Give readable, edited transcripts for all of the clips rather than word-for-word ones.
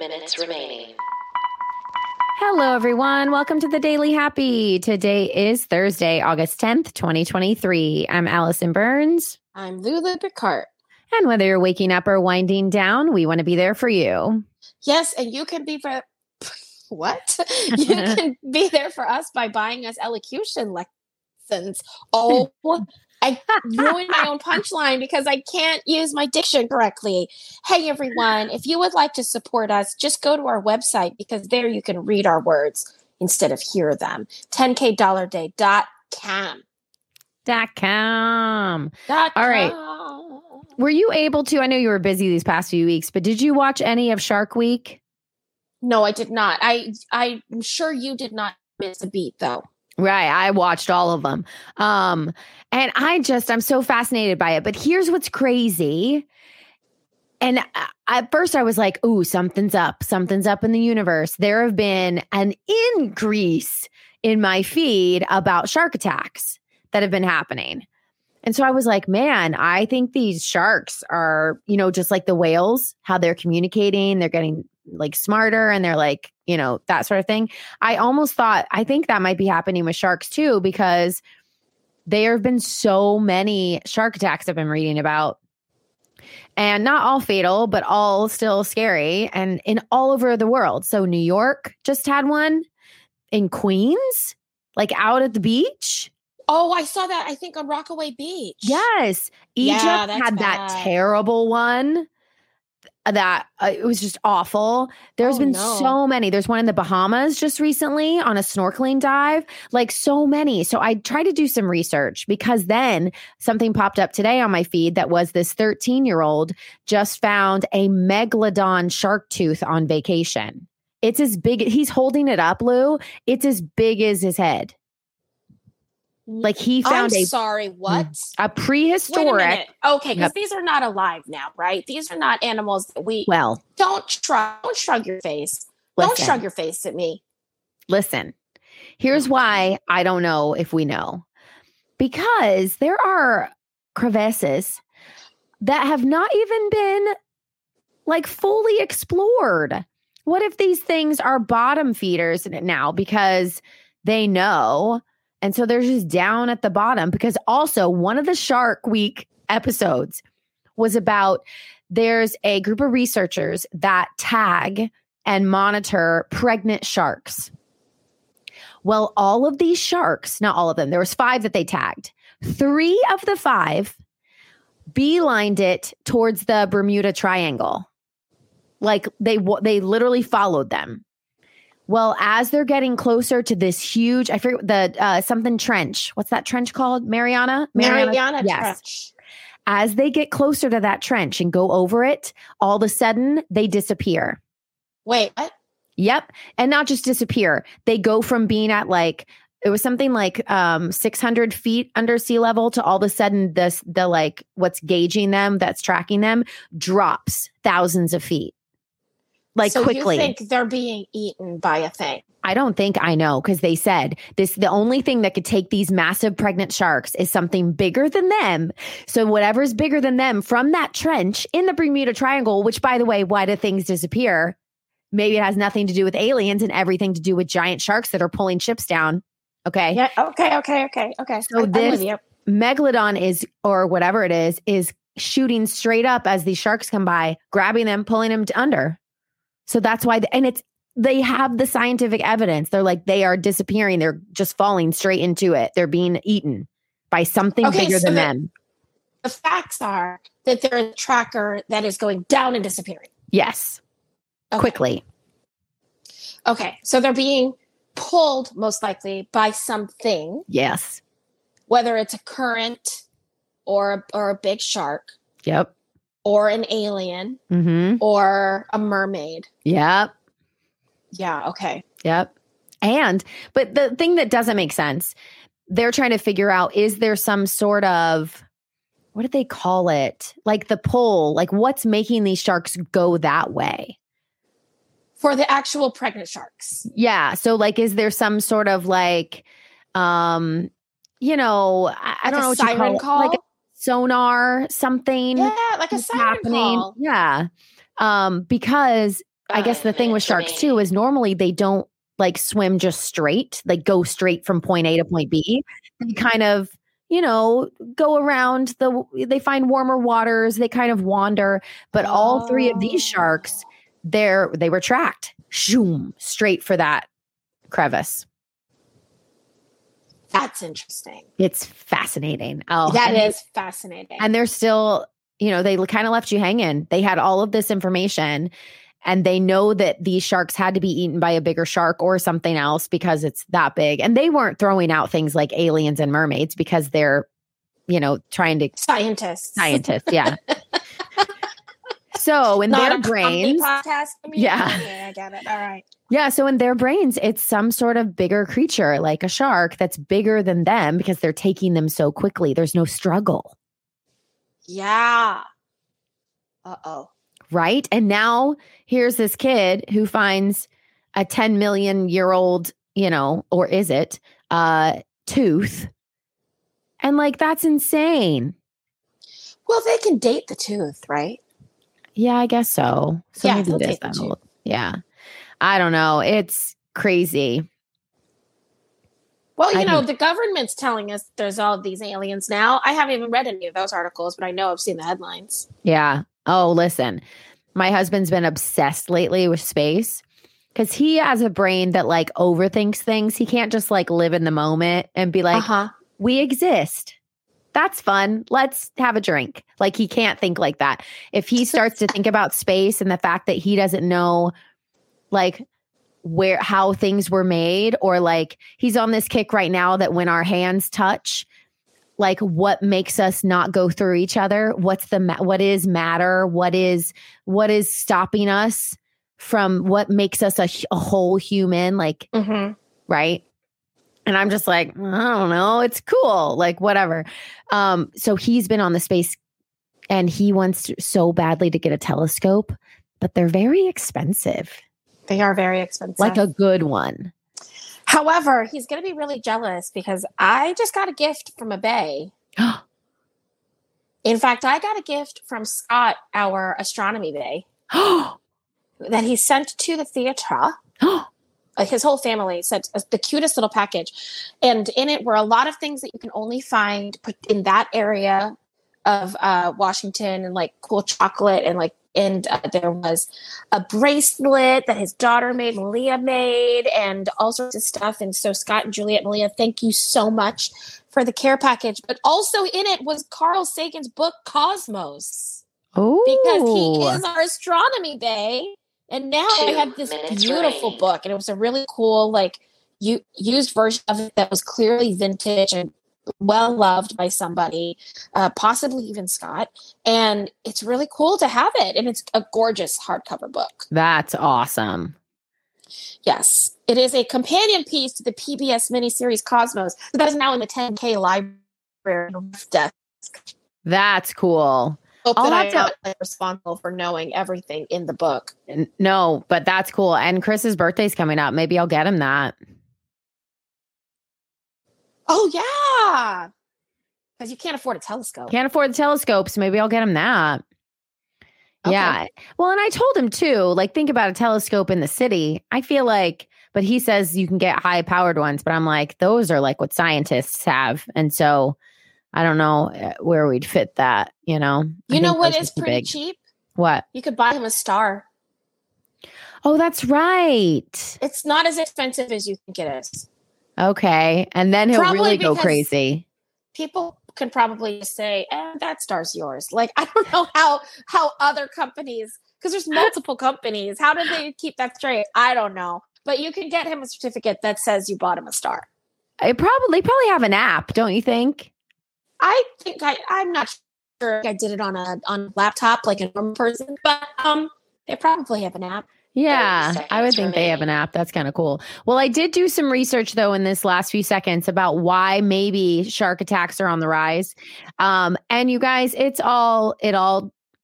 minutes remaining. Hello, everyone. Welcome to the Daily Happy. Today is Thursday, August 10th, 2023. I'm Allison Burns. I'm Lulu Picard. And whether you're waking up or winding down, we want to be there for you. Yes, and you can be for... What? You can be there for us by buying us elocution lessons. Oh, I ruined my own punchline because I can't use my diction correctly. Hey, everyone, if you would like to support us, just go to our website because there you can read our words instead of hear them. 10kdollarday.com. All right. Were you able to, I know you were busy these past few weeks, but did you watch any of Shark Week? No, I did not. I'm sure you did not miss a beat, though. Right. I watched all of them. And I'm so fascinated by it. But here's what's crazy. And at first I was like, ooh, something's up in the universe. There have been an increase in my feed about shark attacks that have been happening. And so I was like, man, I think these sharks are, you know, just like the whales, how they're communicating, they're getting like smarter and they're like, you know, that sort of thing. I almost thought, I think that might be happening with sharks too, because there have been so many shark attacks I've been reading about, and not all fatal, but all still scary, and in all over the world. So New York just had one, in Queens, like out at the beach. Oh, I saw that, I think, on Rockaway Beach. Yes. Egypt had that terrible one that it was just awful. There's been so many. There's one in the Bahamas just recently on a snorkeling dive, like so many. So I tried to do some research because then something popped up today on my feed that was this 13-year-old just found a megalodon shark tooth on vacation. It's as big. He's holding it up, Lou. It's as big as his head. Like he found a prehistoric. Okay, because these are not alive now, right? These are not animals that we don't shrug your face. Listen. Don't shrug your face at me. Listen, here's why I don't know if we know. Because there are crevasses that have not even been like fully explored. What if these things are bottom feeders now because they know? And so they're just down at the bottom, because also one of the Shark Week episodes was about there's a group of researchers that tag and monitor pregnant sharks. Well, all of these sharks, not all of them, there was 5 that they tagged. 3 of the 5 beelined it towards the Bermuda Triangle. Like they literally followed them. Well, as they're getting closer to this huge, I forget the something trench. What's that trench called? Mariana yes. Trench. As they get closer to that trench and go over it, all of a sudden they disappear. Wait, what? Yep. And not just disappear. They go from being at like, it was something like 600 feet under sea level to all of a sudden the like what's gauging them, that's tracking them, drops thousands of feet. Like so quickly. You think they're being eaten by a thing? I don't think I know, because they said this. The only thing that could take these massive pregnant sharks is something bigger than them. So whatever's bigger than them from that trench in the Bermuda Triangle, which, by the way, why do things disappear? Maybe it has nothing to do with aliens and everything to do with giant sharks that are pulling ships down. Okay. Yeah. Okay. So this megalodon is, or whatever it is shooting straight up as these sharks come by, grabbing them, pulling them under. So that's why, they have the scientific evidence. They're like, they are disappearing. They're just falling straight into it. They're being eaten by something bigger than them. The facts are that they're a tracker that is going down and disappearing. Yes. Okay. Quickly. Okay. So they're being pulled most likely by something. Yes. Whether it's a current or a big shark. Yep. Or an alien, or a mermaid. Yep. Yeah. Okay. Yep. But the thing that doesn't make sense, they're trying to figure out, is there some sort of, what did they call it? Like the pull, like what's making these sharks go that way? For the actual pregnant sharks. Yeah. So like, is there some sort of like, you know, I don't know what you call it. Call? Like a sonar, something. Yeah, like a siren call. Yeah. Because I guess the thing with sharks too is normally they don't like swim just straight, like go straight from point A to point B. They kind of, you know, go around they find warmer waters, they kind of wander, but all three of these sharks, they retract, zoom straight for that crevice. That's interesting. It's fascinating. Oh, that is fascinating. And they're still, you know, they kind of left you hanging. They had all of this information and they know that these sharks had to be eaten by a bigger shark or something else because it's that big. And they weren't throwing out things like aliens and mermaids because they're, you know, trying to scientists. Yeah. So in their brains, yeah, I got it. All right. Yeah. So in their brains, it's some sort of bigger creature like a shark that's bigger than them because they're taking them so quickly. There's no struggle. Yeah. Uh-oh. Right. And now here's this kid who finds a 10 million year old, you know, or is it tooth? And like, that's insane. Well, they can date the tooth, right? Yeah, I guess so. So yeah, maybe it is. Yeah. I don't know. It's crazy. Well, you know, the government's telling us there's all of these aliens now. I haven't even read any of those articles, but I know I've seen the headlines. Yeah. Oh, listen. My husband's been obsessed lately with space because he has a brain that like overthinks things. He can't just like live in the moment and be like, we exist. That's fun. Let's have a drink. Like he can't think like that. If he starts to think about space and the fact that he doesn't know like how things were made, or like he's on this kick right now that when our hands touch, like what makes us not go through each other? What is matter? What is stopping us from what makes us a whole human? Like, right. And I'm just like, I don't know. It's cool. Like whatever. So he's been on the space and he wants so badly to get a telescope, but they're very expensive. They are very expensive. Like a good one. However, he's going to be really jealous because I just got a gift from a bae. In fact, I got a gift from Scott, our astronomy bae, that he sent to the theater. His whole family sent the cutest little package. And in it were a lot of things that you can only find in that area of Washington, and like cool chocolate and there was a bracelet that his daughter made, Malia made, and all sorts of stuff. And so Scott and Juliet, Malia, thank you so much for the care package. But also in it was Carl Sagan's book, Cosmos. Oh, because he is our astronomy bae. And now I have this beautiful book, and it was a really cool, like, used version of it that was clearly vintage and well-loved by somebody, possibly even Scott. And it's really cool to have it. And it's a gorgeous hardcover book. That's awesome. Yes. It is a companion piece to the PBS miniseries Cosmos that is now in the 10K library. That's cool. Hope that I'm not responsible for knowing everything in the book. No, but that's cool. And Chris's birthday's coming up. Maybe I'll get him that. Oh, yeah. Because you can't afford a telescope. Can't afford the telescopes. So maybe I'll get him that. Okay. Yeah. Well, and I told him, too, like, think about a telescope in the city. I feel like, but he says you can get high-powered ones. But I'm like, those are like what scientists have. And so I don't know where we'd fit that, you know. You know what is pretty cheap? What? You could buy him a star. Oh, that's right. It's not as expensive as you think it is. Okay. And then he'll really go crazy. People can probably say, that star's yours. Like, I don't know how other companies, because there's multiple companies. How do they keep that straight? I don't know. But you can get him a certificate that says you bought him a star. They probably have an app, don't you think? I think I'm not sure I did it on a laptop like a normal person, but they probably have an app. Yeah, I would think they have an app. That's kind of cool. Well, I did do some research, though, in this last few seconds about why maybe shark attacks are on the rise. And you guys, it all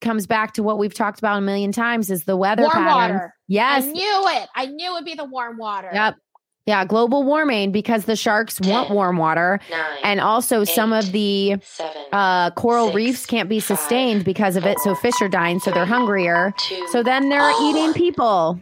comes back to what we've talked about a million times is the weather pattern. Warm water. Yes. I knew it would be the warm water. Yep. Yeah, global warming, because the sharks 10, want warm water. 9, and also 8, some of the 7, coral 6, reefs can't be sustained 5, because of 4, it. So fish are dying, so 3, they're hungrier. 2, so then they're eating people.